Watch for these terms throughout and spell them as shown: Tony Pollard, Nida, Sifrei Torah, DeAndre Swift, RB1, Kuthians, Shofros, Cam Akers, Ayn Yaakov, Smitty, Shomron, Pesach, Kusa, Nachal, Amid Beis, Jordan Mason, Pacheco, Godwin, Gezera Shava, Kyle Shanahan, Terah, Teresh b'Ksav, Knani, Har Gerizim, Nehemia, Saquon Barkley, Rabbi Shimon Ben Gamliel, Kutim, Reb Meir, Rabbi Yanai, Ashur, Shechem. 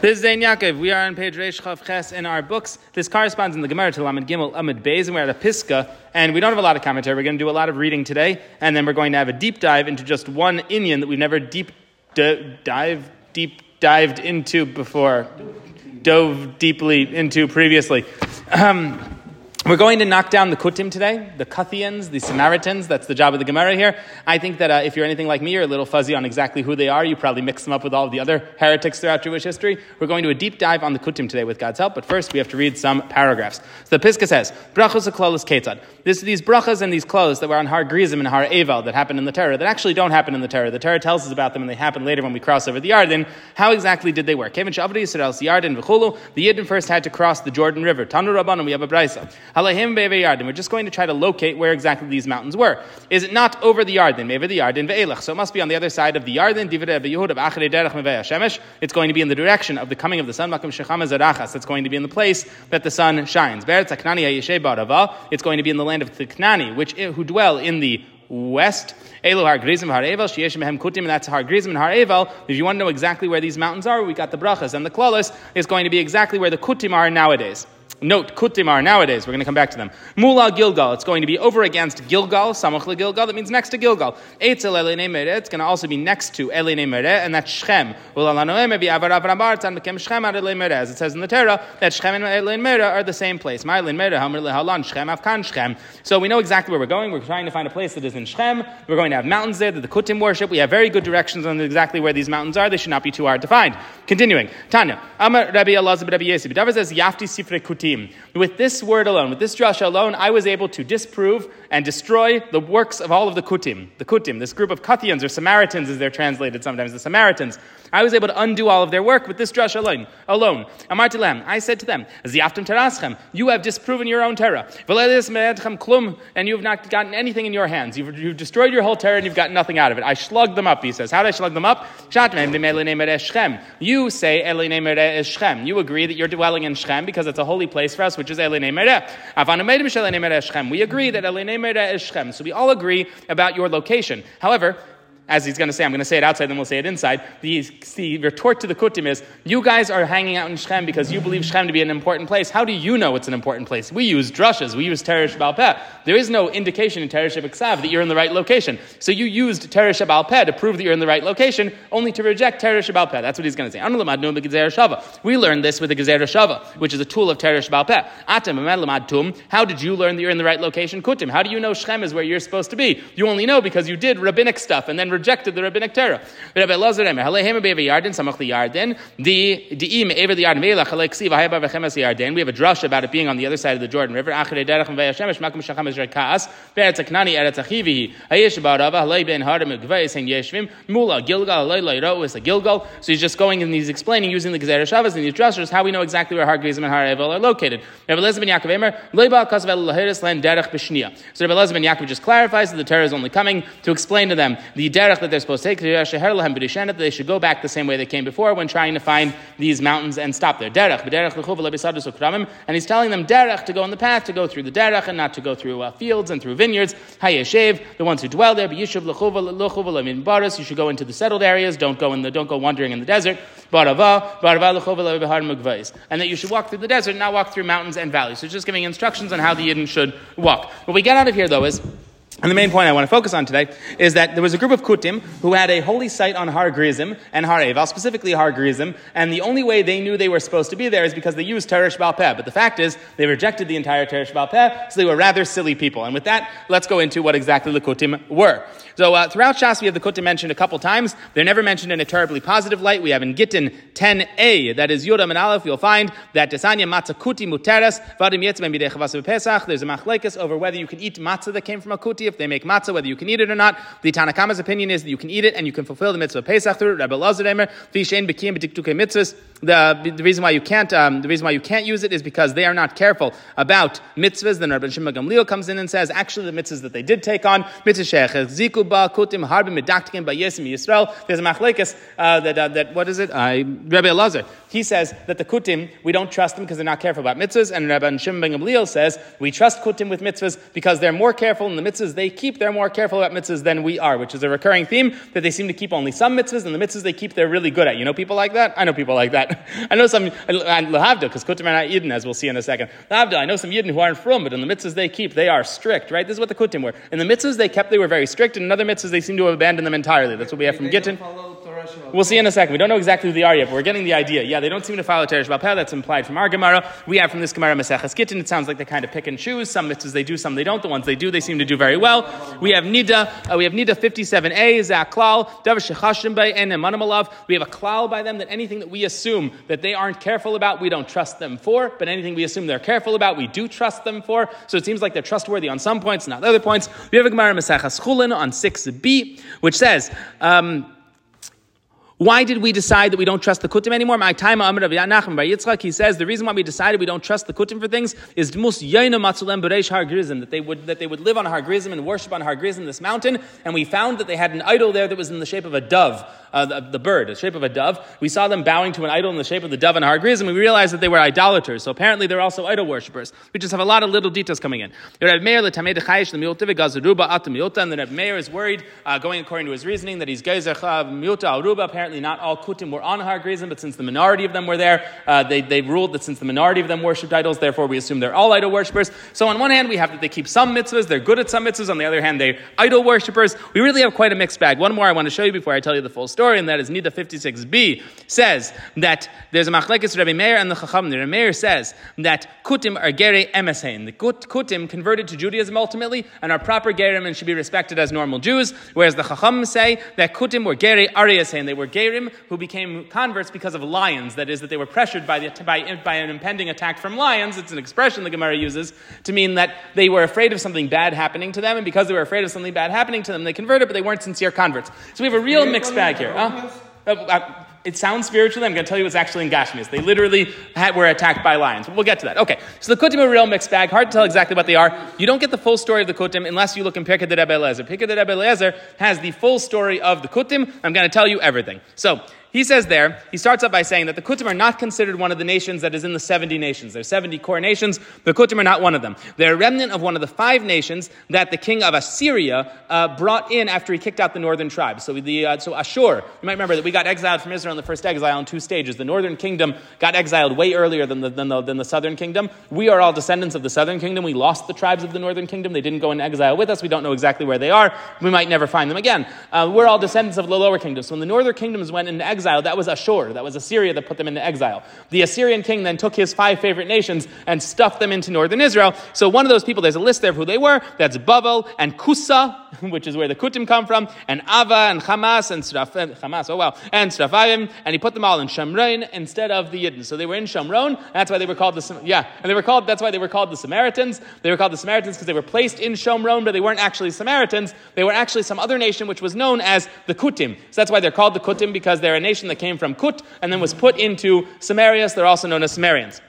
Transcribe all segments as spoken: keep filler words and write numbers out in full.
This is Ayn Yaakov. We are on page Reish Chof Chess in our books. This corresponds in the Gemara to Lamed Gimel, Amid Beis, and we're at a Pisgah, and we don't have a lot of commentary. We're going to do a lot of reading today, and then we're going to have a deep dive into just one Inyan that we've never deep d- dive deep dived into before, dove deeply into previously. Um, We're going to knock down the Kutim today, the Kuthians, the Samaritans. That's the job of the Gemara here. I think that uh, if you're anything like me, you're a little fuzzy on exactly who they are. You probably mix them up with all of the other heretics throughout Jewish history. We're going to a deep dive on the Kutim today with God's help, but first we have to read some paragraphs. So the Pisgah says, Brachos HaKlolos Ketzad. This, these brachas and these clothes that were on Har Gerizim and Har Eival that happened in the Terah, that actually don't happen in the Terah. The Terah tells us about them and they happen later when we cross over the Yarden. How exactly did they work? Kevin Shavdi Yisrael's Yarden V'chulu. The Yidden first had to cross the Jordan River. Tanu Rabbanon, we have a brisa. We're just going to try to locate where exactly these mountains were. Is it not over the Yarden? Over the Yarden ve'elach. So it must be on the other side of the Yarden. It's going to be in the direction of the coming of the sun. It's going to be in the place that the sun shines. It's going to be in the land of the Knani, which who dwell in the west. Elo Har Gerizim Har Eival sheyesh mehem kutim, and that's Har Gerizim and Har Eival. If you want to know exactly where these mountains are, we got the brachas and the klalos. It's going to be exactly where the kutim are nowadays. Note, Kutim are nowadays. We're going to come back to them. Mula Gilgal. It's going to be over against Gilgal. Samuch le Gilgal. That means next to Gilgal. Eitzel ele Nehemia. It's going to also be next to ele Nehemia, and that's Shechem. As it says in the Torah, that Shechem and ele Nehemia are the same place. So we know exactly where we're going. We're trying to find a place that is in Shechem. We're going to have mountains there that the Kutim worship. We have very good directions on exactly where these mountains are. They should not be too hard to find. Continuing. Tanya. Amar Rabbi Elazar Rabbi Yesi. B'davar says Yafti Sifrei Kutim. With this word alone, with this drasha alone, I was able to disprove and destroy the works of all of the Kutim. The Kutim, this group of Kuthians or Samaritans as they're translated sometimes, the Samaritans. I was able to undo all of their work with this drasha alone. Alone. Amartilem, I said to them, Ziyaftim teraschem, you have disproven your own Terah. Veledis meredchem klum, and you have not gotten anything in your hands. You've, you've destroyed your whole Terah and you've gotten nothing out of it. I slugged them up, he says. How did I slug them up? Shatmem b'melinei mereh Shechem. You say, elinei mereh Shechem. You agree that you're dwelling in Shechem because it's a holy place for us, which is Elei Nehemia. We agree that Elei Nehemia is Shechem. So we all agree about your location. However, as he's going to say, I'm going to say it outside, then we'll say it inside. The, the retort to the Kutim is, you guys are hanging out in Shechem because you believe Shechem to be an important place. How do you know it's an important place? We use drushes. We use Teresh Baal Peh. There is no indication in Teresh B'Ksav that you're in the right location. So you used Teresh Baal Peh to prove that you're in the right location, only to reject Teresh Baal Peh. That's what he's going to say. We learned this with the Gezera Shava, which is a tool of Teresh Baal Peh. How did you learn that you're in the right location? Kutim. How do you know Shechem is where you're supposed to be? You only know because you did rabbinic stuff and then rejected the rabbinic Torah. We have a drush about it being on the other side of the Jordan River. So he's just going and he's explaining using the Gezera Shavas and these drushers how we know exactly where Har Gerizim and Har Eival are located. So Rabbi Elazar Ben Yaakov just clarifies that the Torah is only coming to explain to them the derech that they're supposed to take, that they should go back the same way they came before when trying to find these mountains and stop there. Derech, and he's telling them derech to go on the path, to go through the derech and not to go through uh, fields and through vineyards. Hayeshev, the ones who dwell there. You should go into the settled areas. Don't go in the don't go wandering in the desert. And that you should walk through the desert, not walk through mountains and valleys. So just giving instructions on how the Yidden should walk. What we get out of here though is, and the main point I want to focus on today is that there was a group of Kutim who had a holy site on Har Gerizim and Har Eival, specifically Har Gerizim, and the only way they knew they were supposed to be there is because they used Teresh Baal Peh. But the fact is, they rejected the entire Teresh Baal Peh, so they were rather silly people. And with that, let's go into what exactly the Kutim were. So uh, throughout Shas, we have the Kutim mentioned a couple times. They're never mentioned in a terribly positive light. We have in Gittin ten a, that is Yudam and Aleph, you'll find that Desanya Matzah Kuti Muteres, Vadim Yetzben Bidei Chavasa Pesach. There's a machlekes over whether you can eat matzah that came from a Kuti, if they make matzah, whether you can eat it or not. The Tanna Kama's opinion is that you can eat it and you can fulfill the mitzvah of Pesach through it. Rabbi Elazar Omer, Vishen B'kiyim B'tiktukei mitzvahs. The the reason why you can't um, the reason why you can't use it is because they are not careful about mitzvahs. Then Rabbi Shimon Ben Gamliel comes in and says, actually, the mitzvahs that they did take on, mitzvah sheikh ziku ba kutim harbi medaktikim ba yesim Yisrael. There's a machlekes uh, that uh, that what is it? I Rabbi Elazar, he says that the Kutim, we don't trust them because they're not careful about mitzvahs, and Rabbi Shimon Ben Gamliel says we trust Kutim with mitzvahs because they're more careful in the mitzvahs they keep, they're more careful about mitzvahs than we are, which is a recurring theme, that they seem to keep only some mitzvahs, and the mitzvahs they keep, they're really good at. You know people like that? I know people like that. I know some, and Lahavda, because Kutim are not Yidden, as we'll see in a second. Lahavda, I know some Yidden who aren't frum, but in the mitzvahs they keep, they are strict, right? This is what the Kutim were. In the mitzvahs they kept, they were very strict, and in other mitzvahs they seem to abandon them entirely. That's what we have from Gittin. We'll see in a second. We don't know exactly who they are yet, but we're getting the idea. Yeah, they don't seem to follow Teresh Baal Peh. That's implied from our Gemara. We have from this Gemara Maseches Gittin. It sounds like they kind of pick and choose. Some mitzvahs they do, some they don't. The ones they do, they seem to do very well. We have Nida. Uh, we have Nida fifty-seven a, Zak Klal, Davar Shechashim Bei, and Emanamalav. We have a klal by them that anything that we assume that they aren't careful about, we don't trust them for. But anything we assume they're careful about, we do trust them for. So it seems like they're trustworthy on some points, not other points. We have a Gemara Maseches Chulin on six b, which says, um... why did we decide that we don't trust the Kutim anymore? My time, Amid Beis, he says the reason why we decided we don't trust the Kutim for things is that they would that they would live on Har Gerizim and worship on Har Gerizim, this mountain, and we found that they had an idol there that was in the shape of a dove, uh, the, the bird, the shape of a dove. We saw them bowing to an idol in the shape of the dove in Har Gerizim, and we realized that they were idolaters. So apparently they're also idol worshippers. We just have a lot of little details coming in. And the Reb Meir is worried, uh, going according to his reasoning, that he's Gezera Shava Aruba. Apparently not all Kutim were on Har Gerizim, but since the minority of them were there, uh, they, they ruled that since the minority of them worshipped idols, therefore we assume they're all idol worshippers. So on one hand, we have that they keep some mitzvahs, they're good at some mitzvahs. On the other hand, they're idol worshippers. We really have quite a mixed bag. One more I want to show you before I tell you the full story, and that is Nida fifty-six b says that there's a machlekes Rabbi Meir and the Chacham. The Rabbi Meir says that Kutim are gerei emesein. The Kutim converted to Judaism ultimately and are proper gerim and should be respected as normal Jews, whereas the Chacham say that Kutim were gerei ariesein. They were Gerim who became converts because of lions. That is, that they were pressured by, the, by, by an impending attack from lions. It's an expression the Gemara uses to mean that they were afraid of something bad happening to them, and because they were afraid of something bad happening to them, they converted, but they weren't sincere converts. So we have a real mixed bag here. Huh? Uh, uh, It sounds spiritual. I'm going to tell you what's actually in Gashmias. They literally had, were attacked by lions. But we'll get to that. Okay. So the Kutim are a real mixed bag. Hard to tell exactly what they are. You don't get the full story of the Kutim unless you look in Pirkei Rabbi Elazar. Pirkei Rabbi Elazar has the full story of the Kutim. I'm going to tell you everything. So he says there, he starts up by saying that the Kutim are not considered one of the nations that is in the seventy nations. There are seventy core nations. The Kutim are not one of them. They're a remnant of one of the five nations that the king of Assyria uh, brought in after he kicked out the northern tribes. So the uh, so Ashur, you might remember that we got exiled from Israel in the first exile in two stages. The northern kingdom got exiled way earlier than the, than the, than the southern kingdom. We are all descendants of the southern kingdom. We lost the tribes of the northern kingdom. They didn't go into exile with us. We don't know exactly where they are. We might never find them again. Uh, we're all descendants of the lower kingdom. So when the northern kingdoms went into exile, Exile, that was Ashur, that was Assyria that put them into exile. The Assyrian king then took his five favorite nations and stuffed them into northern Israel. So one of those people, there's a list there of who they were. That's Babel and Kusa, which is where the Kutim come from, and Ava and Hamas and Sraf, and Hamas, oh wow, and Srafayim, and he put them all in Shomron instead of the Yidden. So they were in Shomron. That's why they were called the yeah, and they were called. That's why they were called the Samaritans. They were called the Samaritans because they were placed in Shomron, but they weren't actually Samaritans. They were actually some other nation which was known as the Kutim. So that's why they're called the Kutim, because they're a nation that came from Kut and then was put into Samaria, so they're also known as Samarians.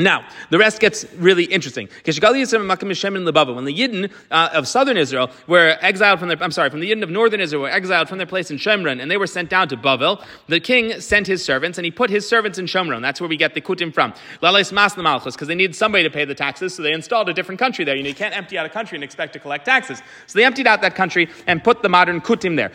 Now, the rest gets really interesting. When the Yidden uh, of southern Israel were exiled from their, I'm sorry, from the Yidden of northern Israel were exiled from their place in Shomron, and they were sent down to Babel, the king sent his servants, and he put his servants in Shomron. That's where we get the Kutim from. Because they needed somebody to pay the taxes, so they installed a different country there. You know, you can't empty out a country and expect to collect taxes. So they emptied out that country and put the modern Kutim there.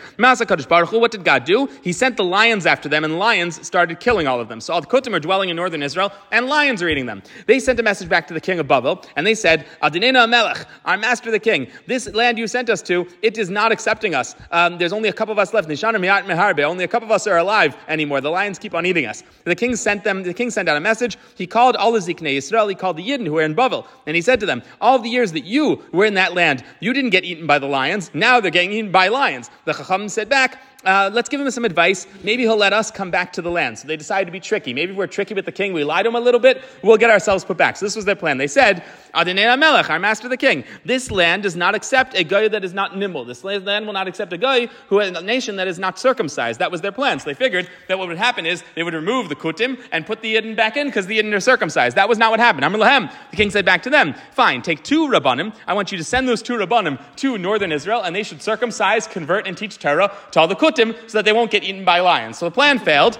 What did God do? He sent the lions after them, and lions started killing all of them. So all the Kutim are dwelling in northern Israel, and lions are eating them. Them. They sent a message back to the king of Babel, and they said, Adinena Melech, our master the king, this land you sent us to, it is not accepting us. Um, there's only a couple of us left. Only a couple of us are alive anymore. The lions keep on eating us. The king sent them, the king sent out a message. He called all the Ziknei Yisrael, he called the Yidden who were in Babel, and he said to them, all the years that you were in that land, you didn't get eaten by the lions. Now they're getting eaten by lions. The Chacham said back, Uh, let's give him some advice. Maybe he'll let us come back to the land. So they decided to be tricky. Maybe if we're tricky with the king, we lie to him a little bit, we'll get ourselves put back. So this was their plan. They said, Adonai HaMelech, our master the king, this land does not accept a goy that is not nimble. This land will not accept a goy who is a nation that is not circumcised. That was their plan. So they figured that what would happen is they would remove the Kutim and put the Yidden back in because the Yidden are circumcised. That was not what happened. Amar lahem, the king said back to them, fine, take two Rabbanim. I want you to send those two Rabbanim to northern Israel, and they should circumcise, convert, and teach Terah to all the Kutim, so that they won't get eaten by lions. So the plan failed.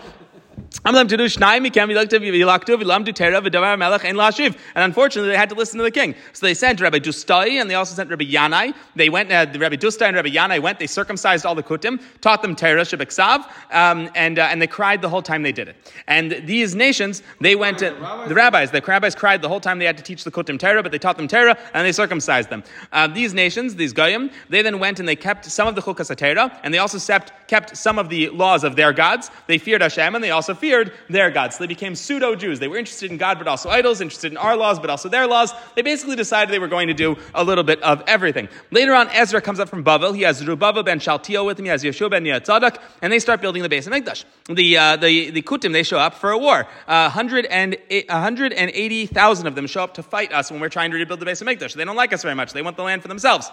And unfortunately, they had to listen to the king. So they sent Rabbi Dustai, and they also sent Rabbi Yanai. They went, uh, Rabbi Dustai and Rabbi Yanai went, they circumcised all the Kutim, taught them Terah, Shebeksav, um, and uh, and they cried the whole time they did it. And these nations, they went, uh, the rabbis, the rabbis cried the whole time they had to teach the Kutim Terah, but they taught them Terah, and they circumcised them. Uh, these nations, these Goyim, they then went and they kept some of the Chukas HaTerah, and they also kept some of the laws of their gods. They feared Hashem, and they also feared their gods. So they became pseudo-Jews. They were interested in God, but also idols, interested in our laws, but also their laws. They basically decided they were going to do a little bit of everything. Later on, Ezra comes up from Babel. He has Zerubbabel ben Shaltiel with him. He has Yeshua ben Yatzadak, and they start building the Beis HaMikdash. The, uh, the, the Kutim, they show up for a war. Uh, one hundred eighty thousand of them show up to fight us when we're trying to rebuild the Beis HaMikdash. They don't like us very much. They want the land for themselves.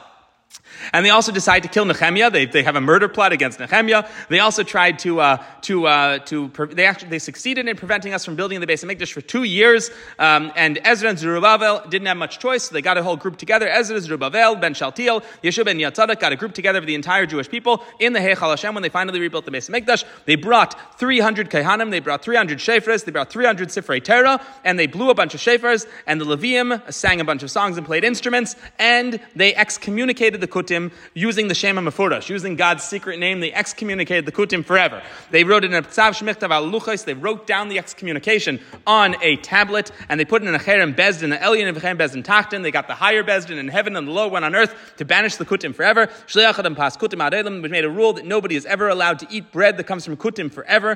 And they also decide to kill Nehemia. They they have a murder plot against Nehemia. They also tried to uh, to uh, to pre- they actually they succeeded in preventing us from building the Beis HaMikdash for two years. Um, and Ezra and Zerubbabel didn't have much choice, so they got a whole group together. Ezra, Zerubbabel, Ben Shaltiel, Yeshua ben Yatzadak got a group together of the entire Jewish people in the Heichal Hashem when they finally rebuilt the Beis HaMikdash. They brought three hundred Kehanim, they brought three hundred Shofros, they brought three hundred Sifrei Torah, and they blew a bunch of shofars. And the Levium sang a bunch of songs and played instruments, and they excommunicated the Kutim using the Shema Mefurash, using God's secret name. They excommunicated the Kutim forever. They wrote in a Tzav Shmichtav al Luchos, they wrote down the excommunication on a tablet, and they put it in a Cherem Bezdin, the Elyon V'Cherem Bezdin Tachten. They got the higher Bezdin in heaven and the lower one on earth to banish the Kutim forever. Shleach Adam Pas Kutim Adelim, which made a rule that nobody is ever allowed to eat bread that comes from Kutim forever.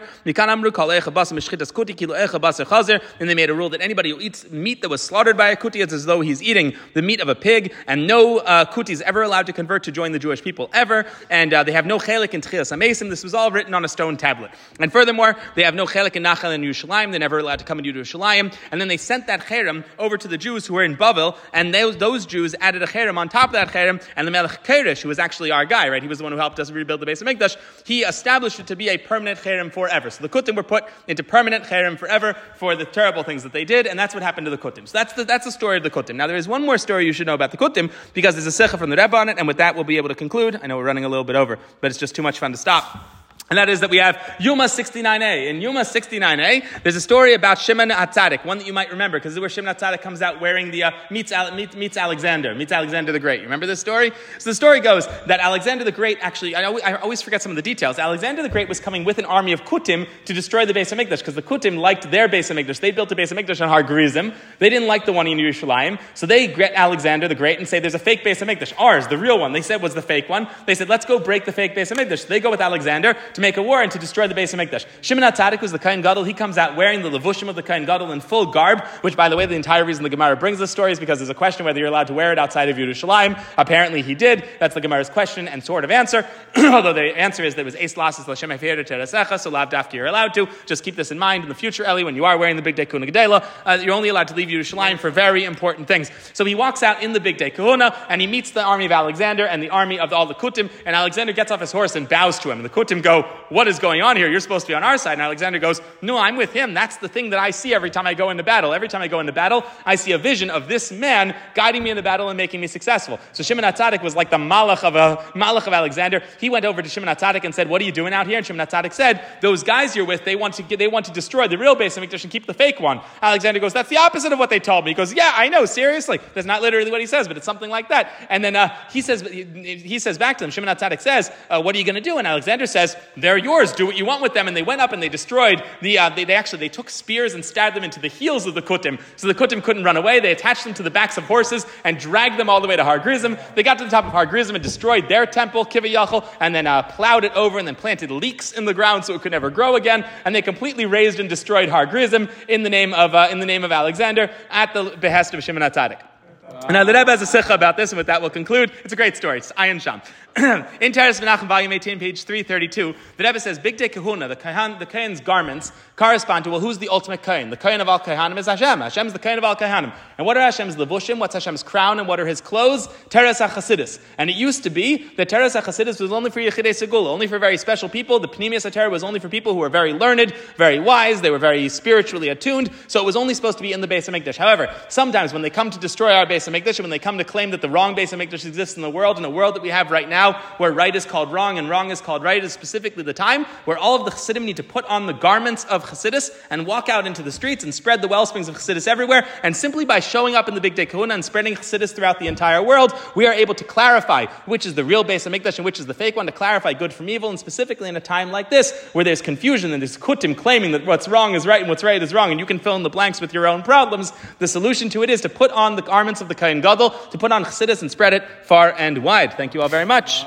And they made a rule that anybody who eats meat that was slaughtered by a Kuti, it's as though he's eating the meat of a pig, and no uh, Kuti is ever allowed allowed to convert to join the Jewish people ever, and uh, they have no chelik in Tchilas HaMesim. This was all written on a stone tablet. And furthermore, they have no chelik in Nachal and Yerushalayim. They're never allowed to come into Yerushalayim. And then they sent that cherem over to the Jews who were in Babel, and they, those Jews added a cherem on top of that cherem, and the Melech Keresh, who was actually our guy, right? He was the one who helped us rebuild the Beis HaMikdash. He established it to be a permanent cherem forever. So the Kutim were put into permanent cherem forever for the terrible things that they did, and that's what happened to the Kutim. So that's the, that's the story of the Kutim. Now there is one more story you should know about the Kutim, because there's a Secha from the Rebbe on it, and with that we'll be able to conclude. I know we're running a little bit over, but it's just too much fun to stop. And that is that we have Yuma sixty-nine A. In Yuma sixty-nine A, there's a story about Shimon HaTzadik, one that you might remember, because this is where Shimon HaTzadik comes out wearing the, uh, meets, Ale- meets, meets Alexander, meets Alexander the Great. You remember this story? So the story goes that Alexander the Great, actually, I, I always forget some of the details. Alexander the Great was coming with an army of Kutim to destroy the Beis HaMikdash, because the Kutim liked their Beis HaMikdash. They built a Beis HaMikdash on Har Gerizim. They didn't like the one in Yerushalayim, so they get Alexander the Great and say, there's a fake Beis HaMikdash. Ours, the real one, they said was the fake one. They said, let's go break the fake Beis HaMikdash. So they go with Alexander to make a war and to destroy the Beis HaMikdash. Shimon HaTzadik was the Kohen Gadol. He comes out wearing the levushim of the Kohen Gadol in full garb, which, by the way, the entire reason the Gemara brings this story is because there's a question whether you're allowed to wear it outside of Yerushalayim. Apparently he did. That's the Gemara's question and sort of answer, although the answer is that it was Eis Lasis L'Shem HaFeir Teresecha, so Lav Dafka you're allowed to. Just keep this in mind in the future, Eli, when you are wearing the Big Day Kahuna Gedela, uh, you're only allowed to leave Yerushalayim for very important things. So he walks out in the Big Day Kahuna, and he meets the army of Alexander and the army of all the Kutim, and Alexander gets off his horse and bows to him. And the Kutim go, what is going on here? You're supposed to be on our side. And Alexander goes, no, I'm with him. That's the thing that I see every time I go into battle. Every time I go into battle, I see a vision of this man guiding me into battle and making me successful. So Shimon HaTzadik was like the Malach of, uh, Malach of Alexander. He went over to Shimon HaTzadik and said, what are you doing out here? And Shimon HaTzadik said, those guys you're with, they want to get, they want to destroy the real Beis HaMikdash and keep the fake one. Alexander goes, that's the opposite of what they told me. He goes, yeah, I know, seriously. That's not literally what he says, but it's something like that. And then uh, he says he says back to them, Shimon HaTzadik says, uh, what are you going to do? And Alexander says, they're yours. Do what you want with them. And they went up and they destroyed the. Uh, they, they actually they took spears and stabbed them into the heels of the Kutim, so the Kutim couldn't run away. They attached them to the backs of horses and dragged them all the way to Har Gerizim. They got to the top of Har Gerizim and destroyed their temple, Kivayachal, and then uh, plowed it over and then planted leeks in the ground so it could never grow again. And they completely razed and destroyed Har Gerizim in the name of uh, in the name of Alexander at the behest of Shimon HaTzadik. And now the Rebbe has a sikha about this, and with that we'll conclude. It's a great story. It's Ayin Sham. In Teres Menachem, volume eighteen, page three thirty-two, the Rebbe says, Big Day Kahuna, the Kohen, the Kohen's garments, correspond to, well, who's the ultimate Kohen? The Kohen of all Kohanim is Hashem. Hashem is the Kohen of all Kohanim. And what are Hashem's levushim? What's Hashem's crown? And what are his clothes? Teres HaChasidus. And it used to be that Teres HaChasidus was only for Yechidei Segula, only for very special people. The Pnimius HaTerah was only for people who were very learned, very wise, they were very spiritually attuned, so it was only supposed to be in the Beis HaMikdash. However, sometimes when they come to destroy our Beis HaMikdash, when they come to claim that the wrong Beis HaMikdash exists in the world, in a world that we have right now, now where right is called wrong and wrong is called right is specifically the time where all of the Chassidim need to put on the garments of Chassidus and walk out into the streets and spread the well springs of Chassidus everywhere. And simply by showing up in the Big Day Kahuna and spreading Chassidus throughout the entire world, we are able to clarify which is the real Beis HaMikdash and which is the fake one, to clarify good from evil, and specifically in a time like this where there's confusion and there's Kutim claiming that what's wrong is right and what's right is wrong, and you can fill in the blanks with your own problems. The solution to it is to put on the garments of the Kohen Gadol, to put on Chassidus and spread it far and wide. Thank you all very much.